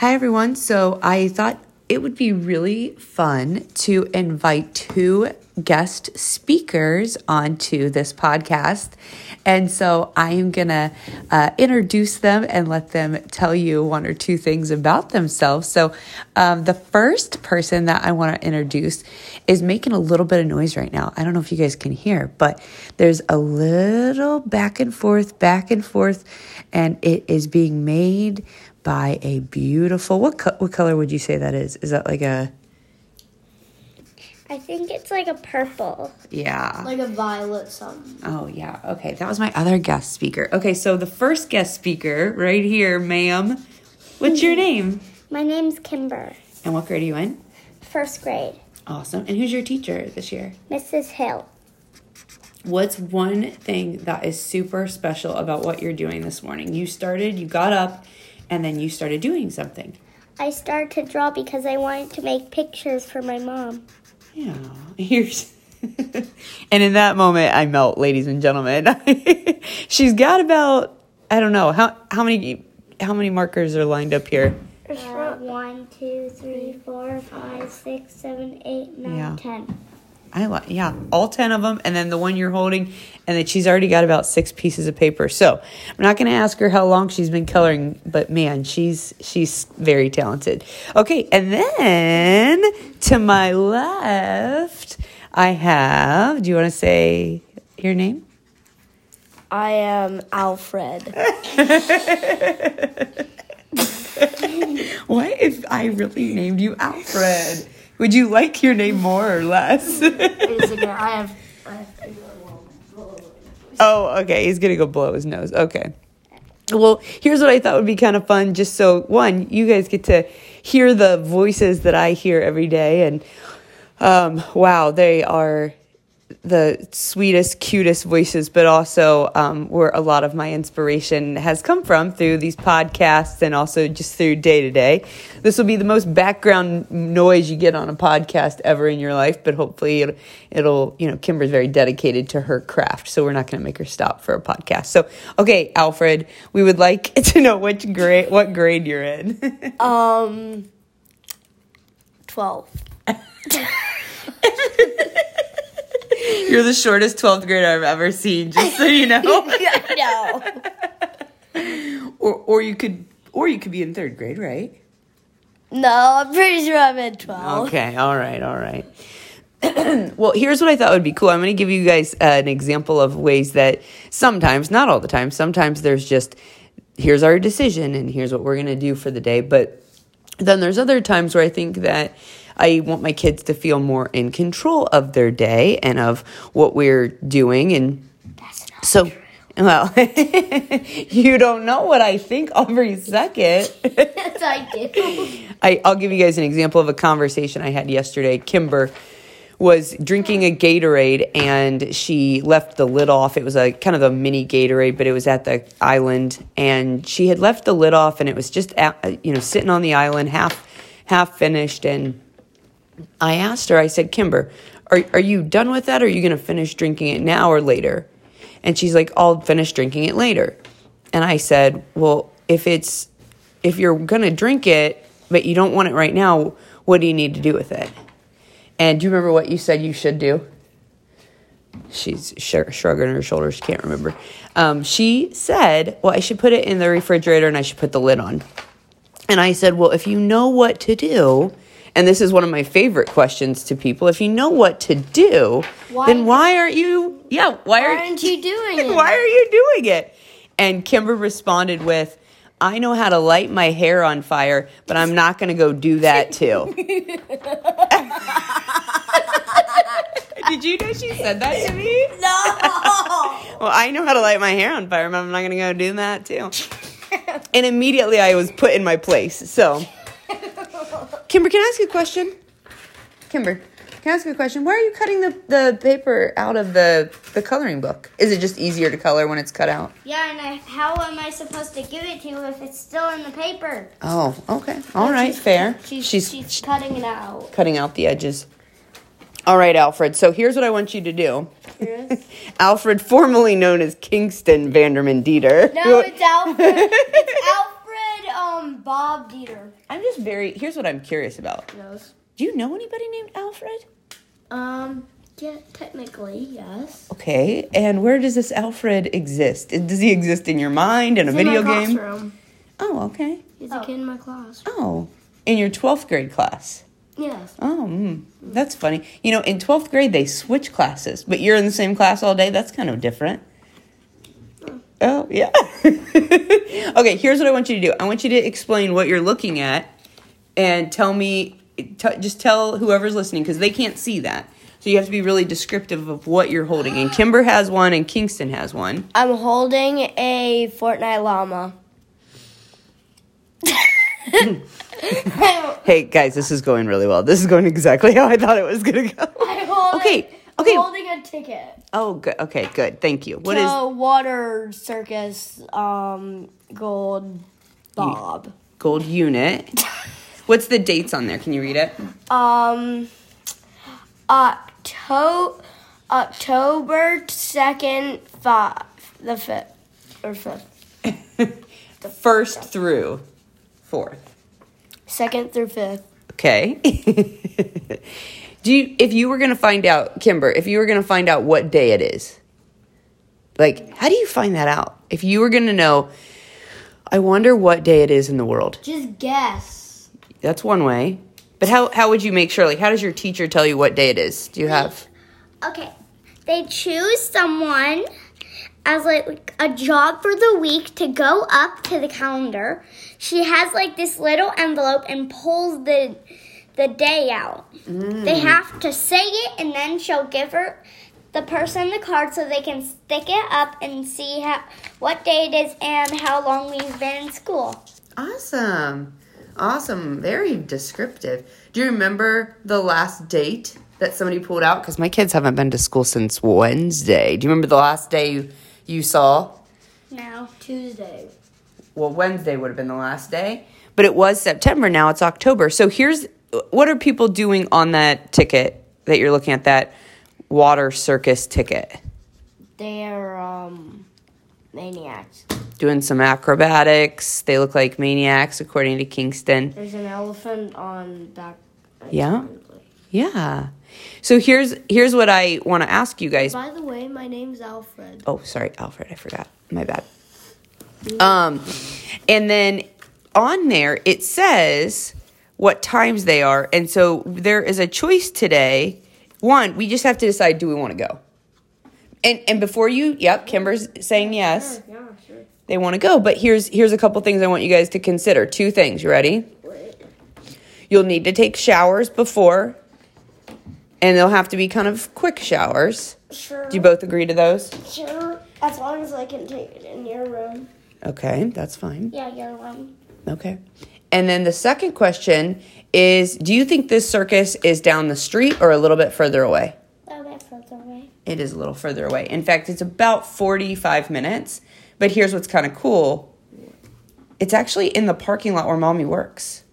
Hi, everyone. So I thought it would be really fun to invite two guest speakers onto this podcast. And so I am going to introduce them and let them tell you one or two things about themselves. So the first person that I want to introduce is making a little bit of noise right now. I don't know if you guys can hear, but there's a little back and forth, and it is being made by a beautiful, what color would you say that is? Is that like a... I think it's like a purple. Yeah. Like a violet something. Oh, yeah. Okay, that was my other guest speaker. Okay, so the first guest speaker right here, ma'am. What's your name? My name's Kimber. And what grade are you in? First grade. Awesome. And who's your teacher this year? Mrs. Hill. What's one thing that is super special about what you're doing this morning? You got up, and then you started doing something. I started to draw because I wanted to make pictures for my mom. Yeah. And in that moment, I melt, ladies and gentlemen. She's got about, I don't know, how many markers are lined up here? 1, 2, 3, 4, 5, 6, 7, 8, 9, yeah. 10. All 10 of them, and then the one you're holding, and then she's already got about 6 pieces of paper. So I'm not going to ask her how long she's been coloring, but man, she's very talented. Okay, and then to my left, I have, do you want to say your name? I am Alfred. What if I really named you Alfred? Would you like your name more or less? I have to blow his nose. Oh, okay. He's going to go blow his nose. Okay. Well, here's what I thought would be kind of fun. Just so, one, you guys get to hear the voices that I hear every day. And wow, they are the sweetest, cutest voices, but also where a lot of my inspiration has come from through these podcasts and also just through day to day. This will be the most background noise you get on a podcast ever in your life, but hopefully it'll Kimber's very dedicated to her craft, so we're not going to make her stop for a podcast. So, okay, Alfred, we would like to know what grade you're in. 12. You're the shortest 12th grader I've ever seen, just so you know. No. Or you could be in 3rd grade, right? No, I'm pretty sure I'm in 12. Okay, all right. Well, here's what I thought would be cool. I'm going to give you guys an example of ways that sometimes, not all the time, sometimes there's just, here's our decision and here's what we're going to do for the day. But then there's other times where I think that I want my kids to feel more in control of their day and of what we're doing. And that's not so true. Well, you don't know what I think every second. Yes, I do. I'll give you guys an example of a conversation I had yesterday. Kimber was drinking a Gatorade and she left the lid off. It was a kind of a mini Gatorade, but it was at the island, and she had left the lid off, and it was just at, sitting on the island, half finished. And I asked her, I said, Kimber, are you done with that? Or are you going to finish drinking it now or later? And she's like, I'll finish drinking it later. And I said, well, if you're going to drink it, but you don't want it right now, what do you need to do with it? And do you remember what you said you should do? She's shrugging her shoulders. She can't remember. She said, well, I should put it in the refrigerator and I should put the lid on. And I said, well, if you know what to do, and this is one of my favorite questions to people. If you know what to do, then why aren't you? Yeah, why aren't you doing it? Why are you doing it? And Kimber responded with, "I know how to light my hair on fire, but I'm not going to go do that too." Did you know she said that to me? No. Well, I know how to light my hair on fire, but I'm not going to go do that too. And immediately I was put in my place. So. Kimber, can I ask you a question? Why are you cutting the paper out of the coloring book? Is it just easier to color when it's cut out? Yeah, and how am I supposed to give it to you if it's still in the paper? Oh, okay. All right, fair. She's cutting it out. Cutting out the edges. All right, Alfred. So here's what I want you to do. Yes. Alfred, formerly known as Kingston Vanderman Dieter. No, it's Alfred. It's Alfred Bob Dieter. I'm just very... Here's what I'm curious about. Knows. Do you know anybody named Alfred? Yeah, technically, yes. Okay, and where does this Alfred exist? Does he exist in your mind, in a video game? In my classroom. Oh, okay. He's a kid in my class. Oh, in your 12th grade class? Yes. Oh, that's funny. You know, in 12th grade, they switch classes, but you're in the same class all day. That's kind of different. Oh, yeah. Okay, here's what I want you to do. I want you to explain what you're looking at and tell me, just tell whoever's listening, because they can't see that. So you have to be really descriptive of what you're holding. And Kimber has one and Kingston has one. I'm holding a Fortnite llama. Hey, guys, this is going really well. This is going exactly how I thought it was going to go. Okay. I'm holding a ticket. Oh, good. Okay, good. Thank you. What is water circus gold bob. Gold unit. What's the dates on there? Can you read it? October 2nd, 5th. First through 4th. 2nd through 5th. Okay. If you were going to find out, Kimber, if you were going to find out what day it is, like, how do you find that out? If you were going to know, I wonder what day it is in the world. Just guess. That's one way. But how would you make sure? Like, how does your teacher tell you what day it is? Do you have? Okay. They choose someone as, like, a job for the week to go up to the calendar. She has, like, this little envelope and pulls the day out. They have to say it, and then she'll give the person the card so they can stick it up and see what day it is and how long we've been in school. Awesome. Very descriptive. Do you remember the last date that somebody pulled out? Because my kids haven't been to school since Wednesday. Do you remember the last day you saw? No, Tuesday. Well, Wednesday would have been the last day. But it was September. Now it's October. So what are people doing on that ticket that you're looking at, that water circus ticket? They're maniacs. Doing some acrobatics. They look like maniacs, according to Kingston. There's an elephant on back. Yeah. Yeah. So here's what I want to ask you guys. By the way, my name's Alfred. Oh, sorry, Alfred. I forgot. My bad. And then on there, it says what times they are. And so there is a choice today. One, we just have to decide, do we want to go? And before you, Kimber's saying yes. Yeah, sure. They want to go. But here's a couple things I want you guys to consider. Two things. You ready? You'll need to take showers before, and they'll have to be kind of quick showers. Sure. Do you both agree to those? Sure. As long as I can take it in your room. Okay, that's fine. Yeah, your room. Okay. And then the second question is, do you think this circus is down the street or a little bit further away? A little bit further away. It is a little further away. In fact, it's about 45 minutes. But here's what's kind of cool. It's actually in the parking lot where Mommy works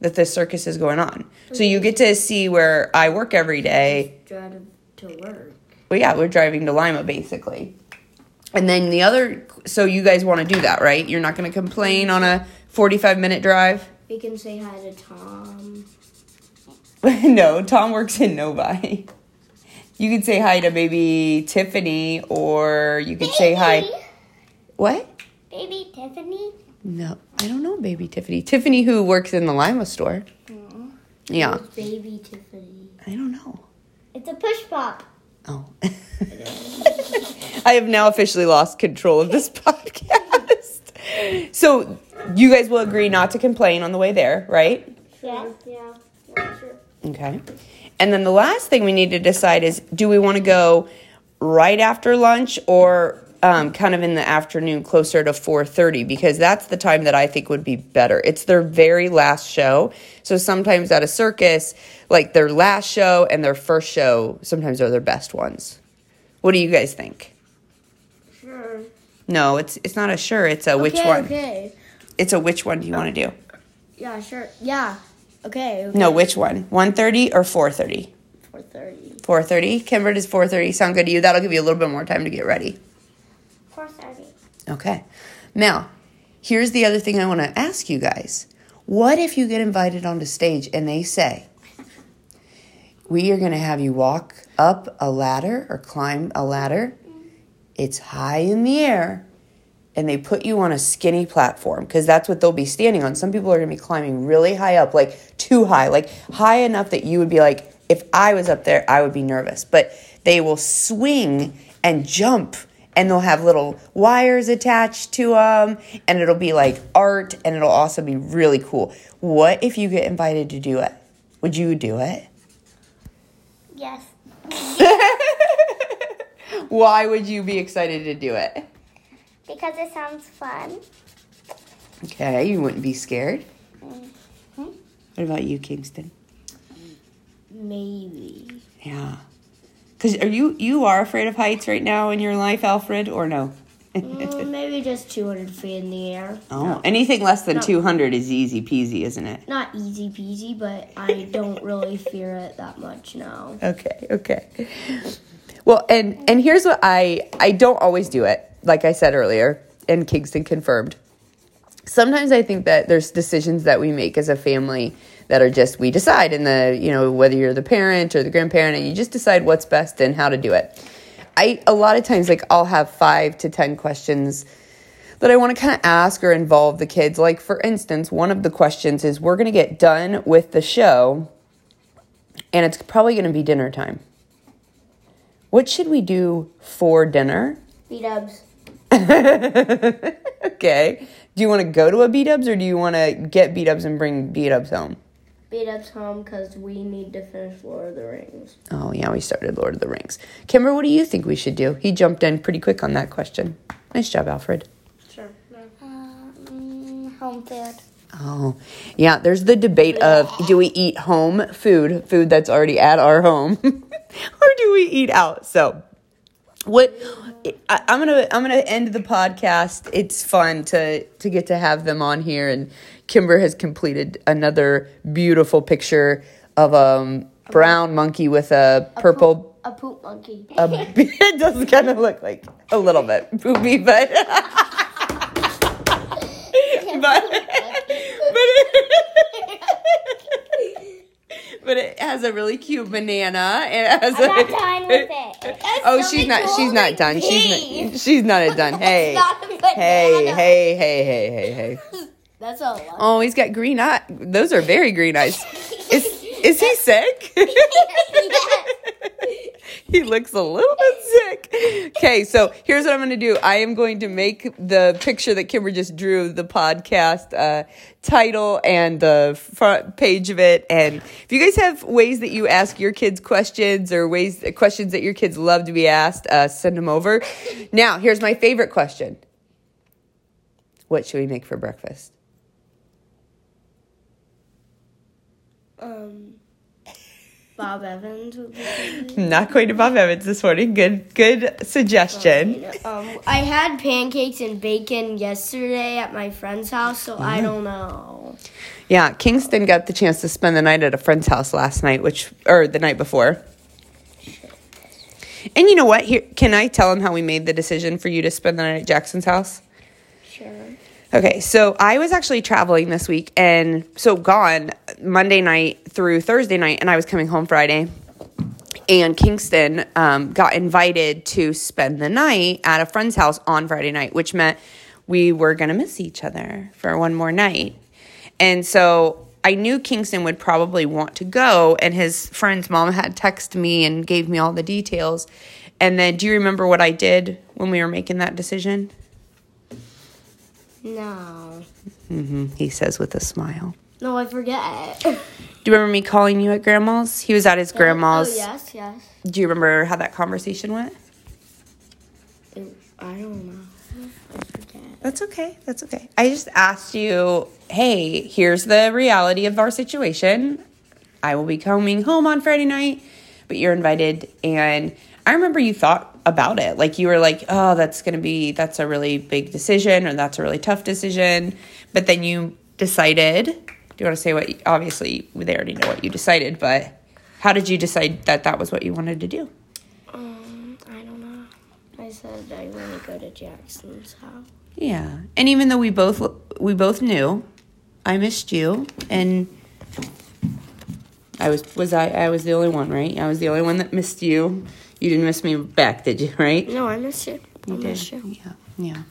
that this circus is going on. So you get to see where I work every day. Driving to work. Well, yeah, we're driving to Lima, basically. And then so you guys want to do that, right? You're not going to complain on a 45-minute drive? We can say hi to Tom. No, Tom works in Novi. You could say hi to maybe Tiffany, or you could say hi. What? Baby Tiffany? No, I don't know baby Tiffany. Tiffany who works in the Lima store. Aww. Yeah. Who's baby Tiffany? I don't know. It's a push pop. Oh. I have now officially lost control of this podcast. So you guys will agree not to complain on the way there, right? Yes. Yeah. Sure. Okay. And then the last thing we need to decide is, do we want to go right after lunch or kind of in the afternoon closer to 4:30? Because that's the time that I think would be better. It's their very last show. So sometimes at a circus, like their last show and their first show sometimes are their best ones. What do you guys think? Sure. No, it's not a sure. It's a which one. Okay. It's a which one do you want to do? Yeah, sure. Yeah. Okay. No, which one? 1:30 or 4:30? 4:30. 4:30? Kimber, does 4:30 sound good to you? That'll give you a little bit more time to get ready. 4:30. Okay. Now, Here's the other thing I want to ask you guys. What if you get invited onto stage and they say, we are going to have you walk up a ladder or climb a ladder. It's high in the air. And they put you on a skinny platform because that's what they'll be standing on. Some people are going to be climbing really high up, like too high, like high enough that you would be like, if I was up there, I would be nervous. But they will swing and jump, and they'll have little wires attached to them, and it'll be like art, and it'll also be really cool. What if you get invited to do it? Would you do it? Yes. Why would you be excited to do it? Because it sounds fun. Okay, you wouldn't be scared? Mm-hmm. What about you, Kingston? Maybe. Yeah. Because you are afraid of heights right now in your life, Alfred, or no? Maybe just 200 feet in the air. Oh, no. Anything less than 200 is easy peasy, isn't it? Not easy peasy, but I don't really fear it that much now. Okay. Well, and here's what I don't always do it. Like I said earlier, and Kingston confirmed, sometimes I think that there's decisions that we make as a family that are just, we decide in the, you know, whether you're the parent or the grandparent, and you just decide what's best and how to do it. A lot of times, like, I'll have 5 to 10 questions that I want to kind of ask or involve the kids. Like, for instance, one of the questions is, we're going to get done with the show, and it's probably going to be dinner time. What should we do for dinner? B-dubs. Okay. Do you want to go to a B-dubs, or do you want to get B-dubs and bring B-dubs home? B-dubs home, because we need to finish Lord of the Rings. Oh, yeah, we started Lord of the Rings. Kimber, what do you think we should do? He jumped in pretty quick on that question. Nice job, Alfred. Sure. Home food. Oh, yeah, there's the debate of, do we eat home food that's already at our home, or do we eat out? So I'm gonna end the podcast. It's fun to get to have them on here, and Kimber has completed another beautiful picture of a brown monkey with a purple poop monkey. It does kind of look like a little bit poopy, but but it has a really cute banana. I'm not done with it. Oh, she's not done. She's not done. Hey. That's all. Oh, he's got green eyes. Those are very green eyes. Is he sick? Yes. He looks a little bit sick. Okay, so here's what I'm going to do. I am going to make the picture that Kimber just drew, the podcast title and the front page of it. And if you guys have ways that you ask your kids questions, or questions that your kids love to be asked, send them over. Now, here's my favorite question. What should we make for breakfast? Bob Evans. Not going to Bob Evans this morning. Good suggestion. I had pancakes and bacon yesterday at my friend's house, so I don't know. Yeah, Kingston got the chance to spend the night at a friend's house last night, or the night before. And you know what? Here, can I tell him how we made the decision for you to spend the night at Jackson's house? Sure. Okay, so I was actually traveling this week, and so gone Monday night through Thursday night, and I was coming home Friday, and Kingston got invited to spend the night at a friend's house on Friday night, which meant we were going to miss each other for one more night. And so I knew Kingston would probably want to go, and his friend's mom had texted me and gave me all the details. And then, do you remember what I did when we were making that decision? No. Mm-hmm. He says with a smile. No, I forget. Do you remember me calling you at Grandma's? He was at his Grandma's. Oh, yes. Do you remember how that conversation went? I don't know. I forget. That's okay. I just asked you, hey, here's the reality of our situation. I will be coming home on Friday night, but you're invited. And I remember you thought about it. Like, you were like, oh, that's a really big decision, or that's a really tough decision. But then you decided, do you want to say obviously they already know what you decided, but how did you decide that was what you wanted to do? I don't know. I said I want to go to Jackson's house. Yeah. And even though we both knew, I missed you, and I was the only one, right? I was the only one that missed you. You didn't miss me back, did you, right? No, I missed you. I missed you. Yeah.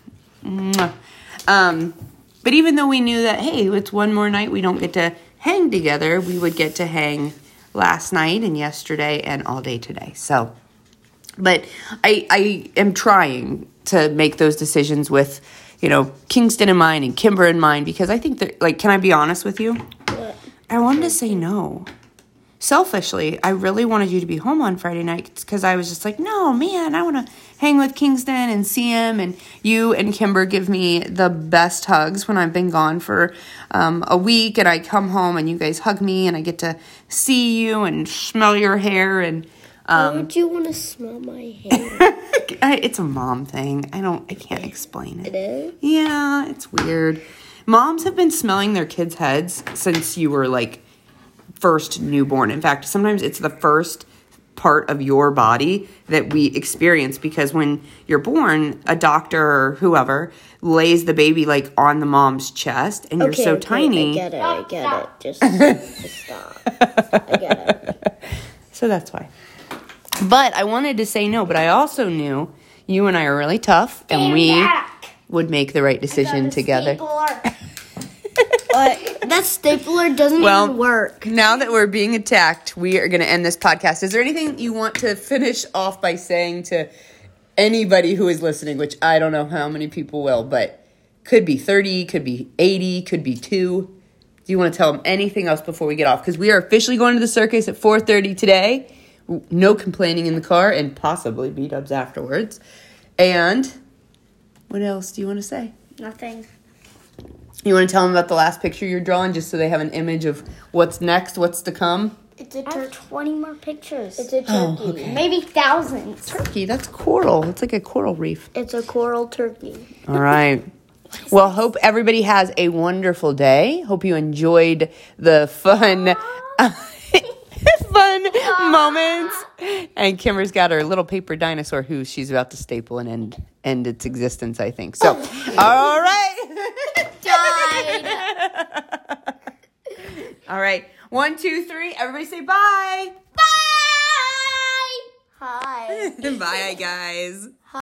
Mwah. But even though we knew that, hey, it's one more night we don't get to hang together, we would get to hang last night and yesterday and all day today. So, but I am trying to make those decisions with, you know, Kingston in mind and Kimber in mind, because I think that, like, can I be honest with you? What? I wanted to say no. Selfishly, I really wanted you to be home on Friday night because I was just like, no, man, I want to hang with Kingston and see him. And you and Kimber give me the best hugs when I've been gone for a week, and I come home and you guys hug me and I get to see you and smell your hair. And why would you want to smell my hair? It's a mom thing. I can't explain it. It is? Yeah, it's weird. Moms have been smelling their kids' heads since you were like first newborn. In fact, sometimes it's the first part of your body that we experience, because when you're born, a doctor or whoever lays the baby like on the mom's chest, and you're so tiny. I get it. Just stop. I get it. So that's why. But I wanted to say no, but I also knew you and I are really tough, and we would make the right decision together. That stapler doesn't even work. Now that we're being attacked, we are going to end this podcast. Is there anything you want to finish off by saying to anybody who is listening, which I don't know how many people will, but could be 30, could be 80, could be 2. Do you want to tell them anything else before we get off? Because we are officially going to the circus at 4:30 today. No complaining in the car, and possibly B-dubs afterwards. And what else do you want to say? Nothing. You want to tell them about the last picture you're drawing, just so they have an image of what's next, what's to come? It's a turkey. 20 more pictures. It's a turkey. Oh, okay. Maybe thousands. Turkey, that's coral. It's like a coral reef. It's a coral turkey. All right. Well, hope everybody has a wonderful day. Hope you enjoyed the fun... fun moments. And Kimber's got her little paper dinosaur who she's about to staple and end its existence, I think. So, all right. Died. All right. 1, 2, 3. Everybody say bye. Bye. Hi. Bye, guys.